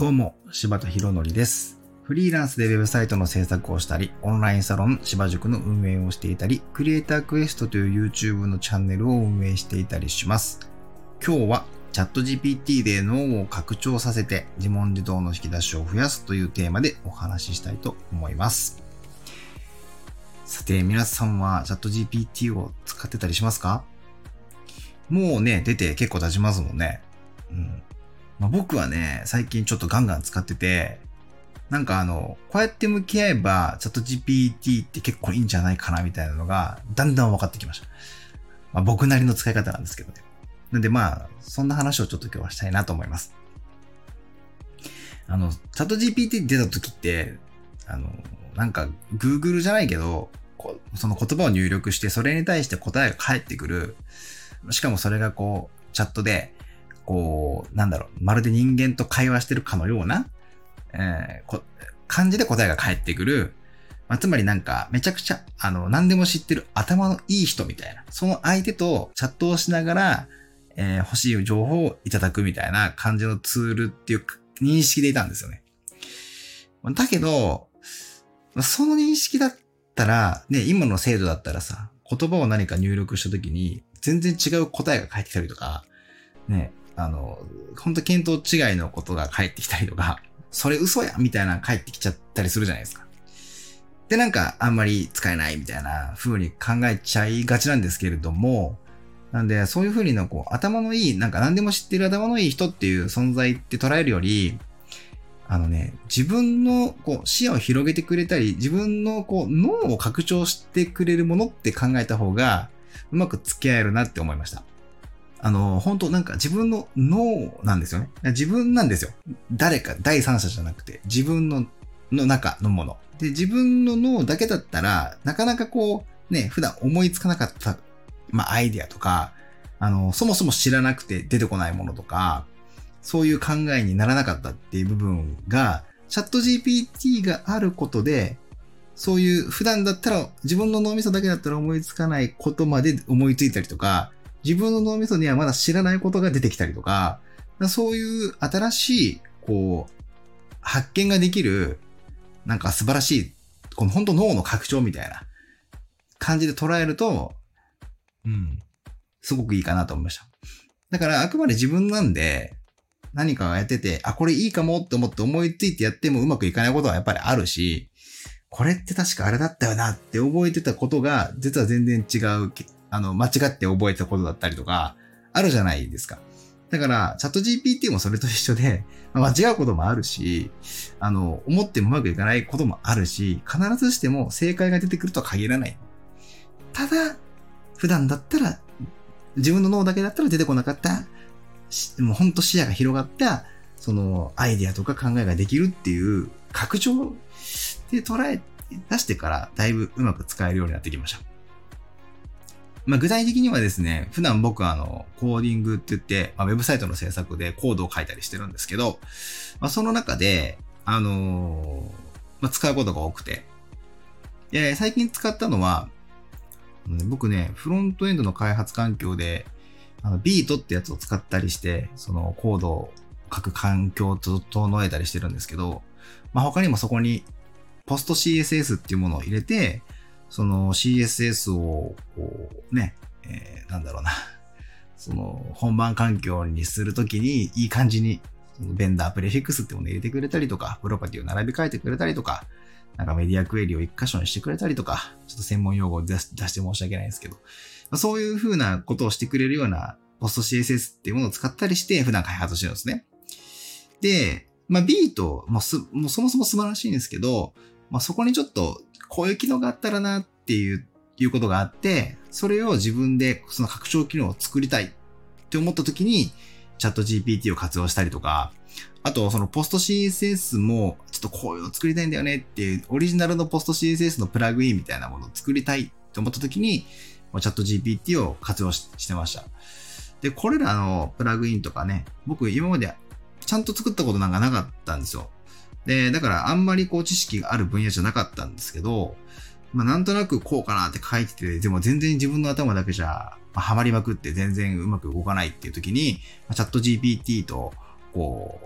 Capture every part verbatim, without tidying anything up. どうも、柴田博則です。フリーランスでウェブサイトの制作をしたり、オンラインサロン柴塾の運営をしていたり、クリエイタークエストという YouTube のチャンネルを運営していたりします。今日は チャットジーピーティー で脳を拡張させて自問自答の引き出しを増やすというテーマでお話ししたいと思います。さて、皆さんは チャットジーピーティー を使ってたりしますか？もうね、出て結構経ちますもんね。うん。まあ、僕はね、最近ちょっとガンガン使ってて、なんかあの、こうやって向き合えば、チャットジーピーティー って結構いいんじゃないかなみたいなのが、だんだん分かってきました。まあ、僕なりの使い方なんですけどね。なんでまあ、そんな話をちょっと今日はしたいなと思います。あの、チャットジーピーティー 出た時って、あの、なんか Google じゃないけど、その言葉を入力して、それに対して答えが返ってくる。しかもそれがこう、チャットで、こう、なんだろう、まるで人間と会話してるかのような、えー、こ感じで答えが返ってくる。まあ、つまりなんか、めちゃくちゃ、あの、何でも知ってる頭のいい人みたいな。その相手とチャットをしながら、えー、欲しい情報をいただくみたいな感じのツールっていう認識でいたんですよね。だけど、その認識だったら、ね、今の精度だったらさ、言葉を何か入力したときに、全然違う答えが返ってきたりとか、ね、あの、ほんと見当違いのことが返ってきたりとか、それ嘘やみたいな返ってきちゃったりするじゃないですか。で、なんかあんまり使えないみたいな風に考えちゃいがちなんですけれども、なんでそういう風にのこう頭のいい、なんか何でも知ってる頭のいい人っていう存在って捉えるより、あのね、自分のこう視野を広げてくれたり、自分のこう脳を拡張してくれるものって考えた方が、うまく付き合えるなって思いました。あの、本当なんか自分の脳なんですよね。自分なんですよ。誰か、第三者じゃなくて、自分の、の中のもの。で、自分の脳だけだったら、なかなかこう、ね、普段思いつかなかった、まあ、アイディアとか、あの、そもそも知らなくて出てこないものとか、そういう考えにならなかったっていう部分が、チャットジーピーティー があることで、そういう普段だったら自分の脳みそだけだったら思いつかないことまで思いついたりとか、自分の脳みそにはまだ知らないことが出てきたりとか、そういう新しいこう発見ができる、なんか素晴らしい、この本当脳の拡張みたいな感じで捉えると、うん、すごくいいかなと思いました。だからあくまで自分なんで、何かやってて、あ、これいいかもって思って思いついてやってもうまくいかないことはやっぱりあるし、これって確かあれだったよなって覚えてたことが、実は全然違う、あの、間違って覚えたことだったりとか、あるじゃないですか。だから、チャットジーピーティー もそれと一緒で、間違うこともあるし、あの、思ってもうまくいかないこともあるし、必ずしても正解が出てくるとは限らない。ただ、普段だったら、自分の脳だけだったら出てこなかった、もうほんと視野が広がった、その、アイディアとか考えができるっていう、拡張で捉え出してからだいぶうまく使えるようになってきました。まあ、具体的にはですね、普段僕はあのコーディングって言って、まあ、ウェブサイトの制作でコードを書いたりしてるんですけど、まあ、その中で、あのーまあ、使うことが多くて、で最近使ったのは、僕ね、フロントエンドの開発環境であのビートってやつを使ったりして、そのコードを書く環境を整えたりしてるんですけど、まあ、他にもそこに ポストシーエスエス っていうものを入れて、その シーエスエス をこうね、えー、なんだろうな、その本番環境にするときにいい感じにベンダープレフィックスってものを入れてくれたりとか、プロパティを並び替えてくれたりとか、なんかメディアクエリを一箇所にしてくれたりとか、ちょっと専門用語を出し、出して申し訳ないんですけど、そういう風なことをしてくれるような ポストシーエスエス っていうものを使ったりして普段開発してるんですね。で、まあ、ビートもす、もうそもそも素晴らしいんですけど、まあ、そこにちょっとこういう機能があったらなっていう、いうことがあって、それを自分でその拡張機能を作りたいって思った時に、チャットジーピーティー を活用したりとか、あとその ポストシーエスエス もちょっとこういうのを作りたいんだよねっていう、オリジナルの ポストシーエスエス のプラグインみたいなものを作りたいって思った時に、チャットジーピーティー を活用し、してました。で、これらのプラグインとかね、僕今までちゃんと作ったことなんかなかったんですよ。で、だからあんまりこう知識がある分野じゃなかったんですけど、まあなんとなくこうかなって書いてて、でも全然自分の頭だけじゃハマりまくって全然うまく動かないっていう時に、チャットジーピーティー とこ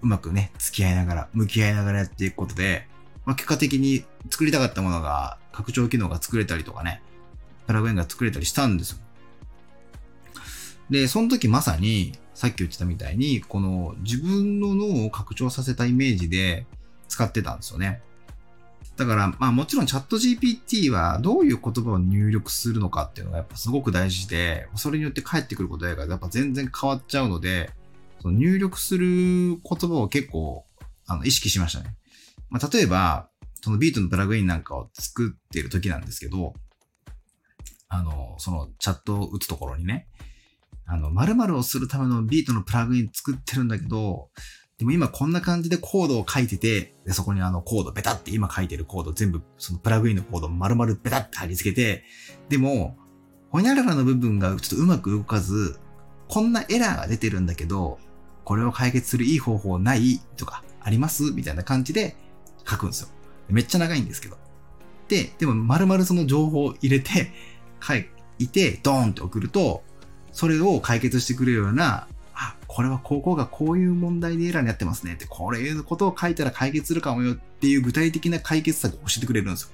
う、うまくね、付き合いながら、向き合いながらやっていくことで、まあ、結果的に作りたかったものが、拡張機能が作れたりとかね、プラグインが作れたりしたんですよ。で、その時まさに、さっき言ってたみたいに、この自分の脳を拡張させたイメージで使ってたんですよね。だから、まあもちろんチャット ジーピーティー はどういう言葉を入力するのかっていうのがやっぱすごく大事で、それによって返ってくることやからやっぱ全然変わっちゃうので、その入力する言葉を結構あの意識しましたね。まあ、例えば、そのビートのプラグインなんかを作っている時なんですけど、あの、そのチャットを打つところにね、あの、〇〇をするためのビートのプラグイン作ってるんだけど、でも今こんな感じでコードを書いてて、でそこにあのコードベタって今書いてるコード全部そのプラグインのコード丸々ベタって貼り付けて、でもほにゃららの部分がちょっとうまく動かず、こんなエラーが出てるんだけど、これを解決するいい方法ないとかありますみたいな感じで書くんですよ。めっちゃ長いんですけど。で、でも丸々その情報を入れて書いてドーンって送ると、それを解決してくれるような、あ、これは高校がこういう問題でエラーになってますねって、これのことを書いたら解決するかもよっていう具体的な解決策を教えてくれるんですよ。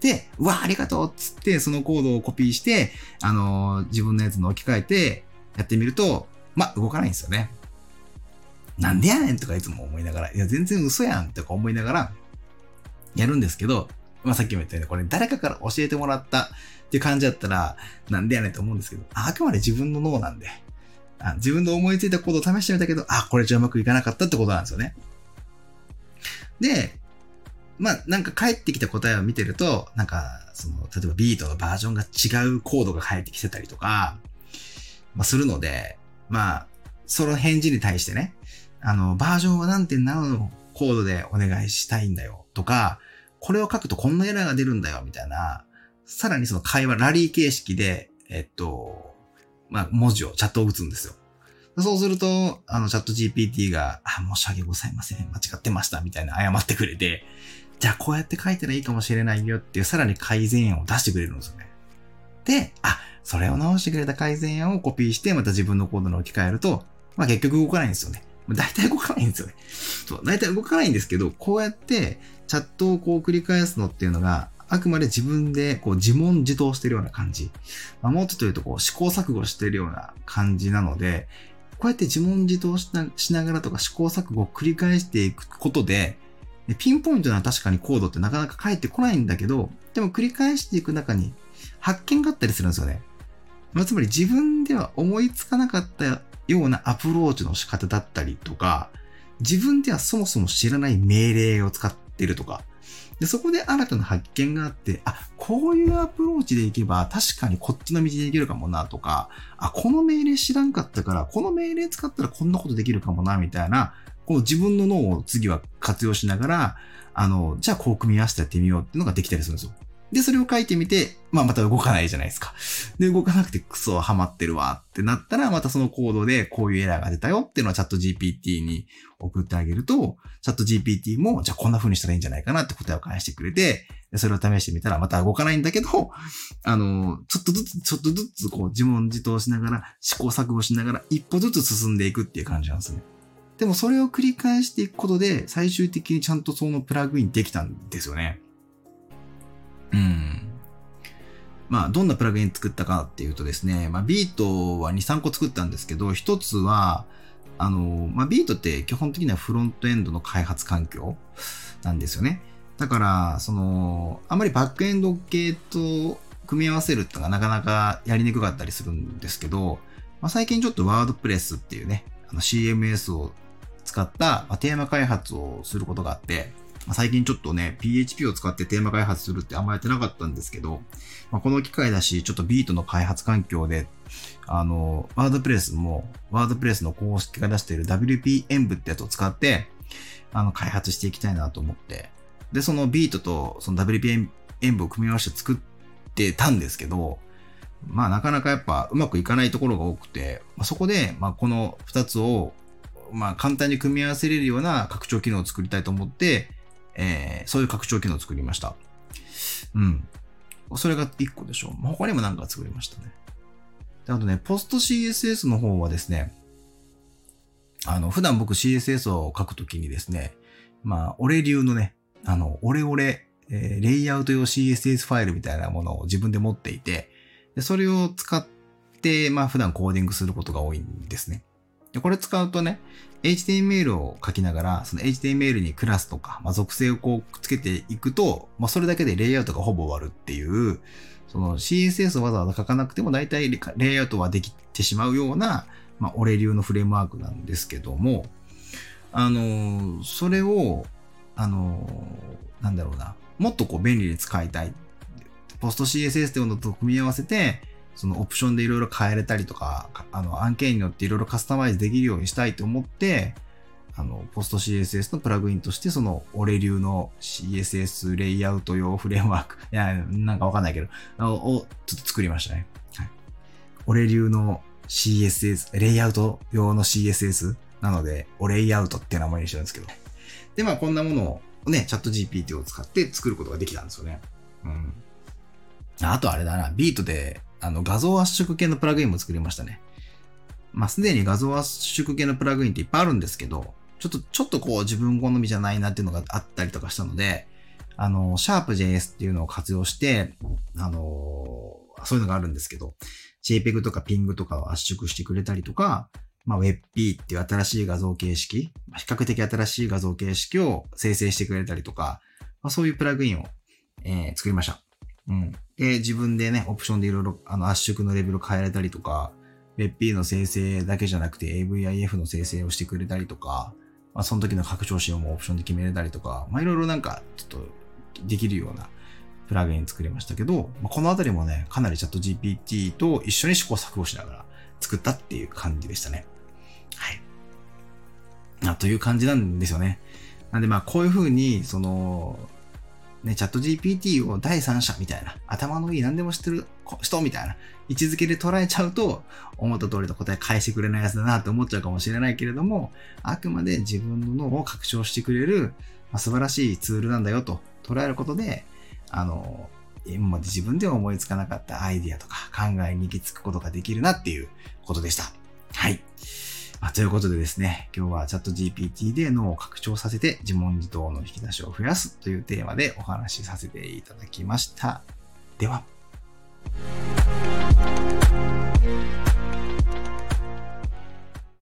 で、うわ、ありがとうっつって、そのコードをコピーして、あのー、自分のやつの置き換えてやってみると、まあ、動かないんですよね。なんでやねんとかいつも思いながら、いや、全然嘘やんとか思いながらやるんですけど、まあ、さっきも言ったように、これ誰かから教えてもらったっていう感じだったら、なんでやねんと思うんですけど、あ、あくまで自分の脳なんで、あ、自分の思いついたコードを試してみたけど、あ、これじゃうまくいかなかったってことなんですよね。で、まあ、なんか返ってきた答えを見てると、なんか、その、例えばビートのバージョンが違うコードが返ってきてたりとか、まあ、するので、まあ、その返事に対してね、あの、バージョンは 何点何 のコードでお願いしたいんだよとか、これを書くとこんなエラーが出るんだよみたいな、さらにその会話、ラリー形式で、えっと、まあ、文字を、チャットを打つんですよ。そうすると、あの、チャット ジーピーティー が、あ、申し訳ございません。間違ってました。みたいな謝ってくれて、じゃあこうやって書いたらいいかもしれないよっていう、さらに改善案を出してくれるんですよね。で、あ、それを直してくれた改善案をコピーして、また自分のコードに置き換えると、まあ結局動かないんですよね。だいたい動かないんですよね。そう、だいたい動かないんですけど、こうやってチャットをこう繰り返すのっていうのが、あくまで自分でこう自問自答してるような感じ。まあ、もっと言うとこう試行錯誤してるような感じなので、こうやって自問自答し な, しながらとか試行錯誤を繰り返していくことで、ピンポイントな確かにコードってなかなか返ってこないんだけど、でも繰り返していく中に発見があったりするんですよね。まあ、つまり自分では思いつかなかったようなアプローチの仕方だったりとか、自分ではそもそも知らない命令を使ってるとか、で、そこで新たな発見があって、あ、こういうアプローチでいけば確かにこっちの道でいけるかもなとか、あ、この命令知らんかったから、この命令使ったらこんなことできるかもなみたいな、こう自分の脳を次は活用しながら、あの、じゃあこう組み合わせてやってみようっていうのができたりするんですよ。で、それを書いてみて、まあまた動かないじゃないですか。で、動かなくてクソハマってるわってなったら、またそのコードでこういうエラーが出たよっていうのをチャット ジーピーティー に送ってあげると、チャット ジーピーティー もじゃあこんな風にしたらいいんじゃないかなって答えを返してくれて、それを試してみたらまた動かないんだけど、あの、ちょっとずつちょっとずつこう自問自答しながら試行錯誤しながら一歩ずつ進んでいくっていう感じなんですね。でもそれを繰り返していくことで最終的にちゃんとそのプラグインできたんですよね。うん。まあ、どんなプラグイン作ったかっていうとですね、まあ、ビートはに、さんこ作ったんですけど、一つは、あの、まあ、ビートって基本的にはフロントエンドの開発環境なんですよね。だから、その、あまりバックエンド系と組み合わせるってのがなかなかやりにくかったりするんですけど、まあ、最近ちょっとワードプレスっていうね、あの シーエムエス を使ったテーマ開発をすることがあって、最近ちょっとね、ピーエイチピー を使ってテーマ開発するってあんまやってなかったんですけど、まあ、この機会だし、ちょっとビートの開発環境で、あの、ワードプレスも、ワードプレスの公式が出している ダブリューピーイーエヌブイ ってやつを使って、あの、開発していきたいなと思って、で、そのビートとその ダブリューピーイーエヌブイ を組み合わせて作ってたんですけど、まあなかなかやっぱうまくいかないところが多くて、まあ、そこで、まあこのふたつを、まあ簡単に組み合わせれるような拡張機能を作りたいと思って、えー、そういう拡張機能を作りました。うん。それがいっこでしょう。他にも何か作りましたね。で、あとね、PostCSS の方はですね、あの、普段僕 シーエスエス を書くときにですね、まあ、俺流のね、あの、俺俺、えー、レイアウト用 シーエスエス ファイルみたいなものを自分で持っていて、でそれを使って、まあ、普段コーディングすることが多いんですね。で、これ使うとね、エイチティーエムエル を書きながら、その エイチティーエムエル にクラスとか、まあ、属性をこうくっつけていくと、まあ、それだけでレイアウトがほぼ終わるっていう、その シーエスエス をわざわざ書かなくても大体レイアウトはできてしまうような、まあ、俺流のフレームワークなんですけども、あの、それを、あの、なんだろうな、もっとこう便利に使いたい。ポスト シーエスエス というのと組み合わせて、そのオプションでいろいろ変えれたりとか、あの案件によっていろいろカスタマイズできるようにしたいと思って、あの、ポスト シーエスエス のプラグインとして、その、俺流の シーエスエス レイアウト用フレームワーク、いや、なんかわかんないけど、をちょっと作りましたね。はい、俺流の シーエスエス、レイアウト用の シーエスエス なので、おレイアウトって名前にしてるんですけど。で、まあ、こんなものをね、チャットジーピーティー を使って作ることができたんですよね。うん。あとあれだな、ビートで、あの、画像圧縮系のプラグインも作りましたね。まあ、すでに画像圧縮系のプラグインっていっぱいあるんですけど、ちょっと、ちょっとこう自分好みじゃないなっていうのがあったりとかしたので、あの、Sharp ジェイエス っていうのを活用して、あの、そういうのがあるんですけど、ジェイペグ とか ピング とかを圧縮してくれたりとか、まあ、ウェブピー っていう新しい画像形式、比較的新しい画像形式を生成してくれたりとか、まあ、そういうプラグインを、えー、作りました。うん。で、自分でね、オプションでいろいろ、あの、圧縮のレベルを変えれたりとか、ウェブピー の生成だけじゃなくて エーブイアイエフ の生成をしてくれたりとか、まあ、その時の拡張子をもオプションで決めれたりとか、まあ、いろいろなんか、ちょっと、できるようなプラグイン作りましたけど、まあ、このあたりもね、かなりチャットジーピーティー と一緒に試行錯誤しながら作ったっていう感じでしたね。はい。あ、という感じなんですよね。なんで、まあ、こういう風に、その、ね、チャットジーピーティー を第三者みたいな、頭のいい何でも知ってる人みたいな位置づけで捉えちゃうと、思った通りの答え返してくれないやつだなって思っちゃうかもしれないけれども、あくまで自分の脳を拡張してくれる、まあ、素晴らしいツールなんだよと捉えることで、あの、今まで自分では思いつかなかったアイディアとか考えに行き着くことができるなっていうことでした。はい。まあ、ということでですね、今日はチャットジーピーティー で脳を拡張させて自問自答の引き出しを増やすというテーマでお話しさせていただきました。では。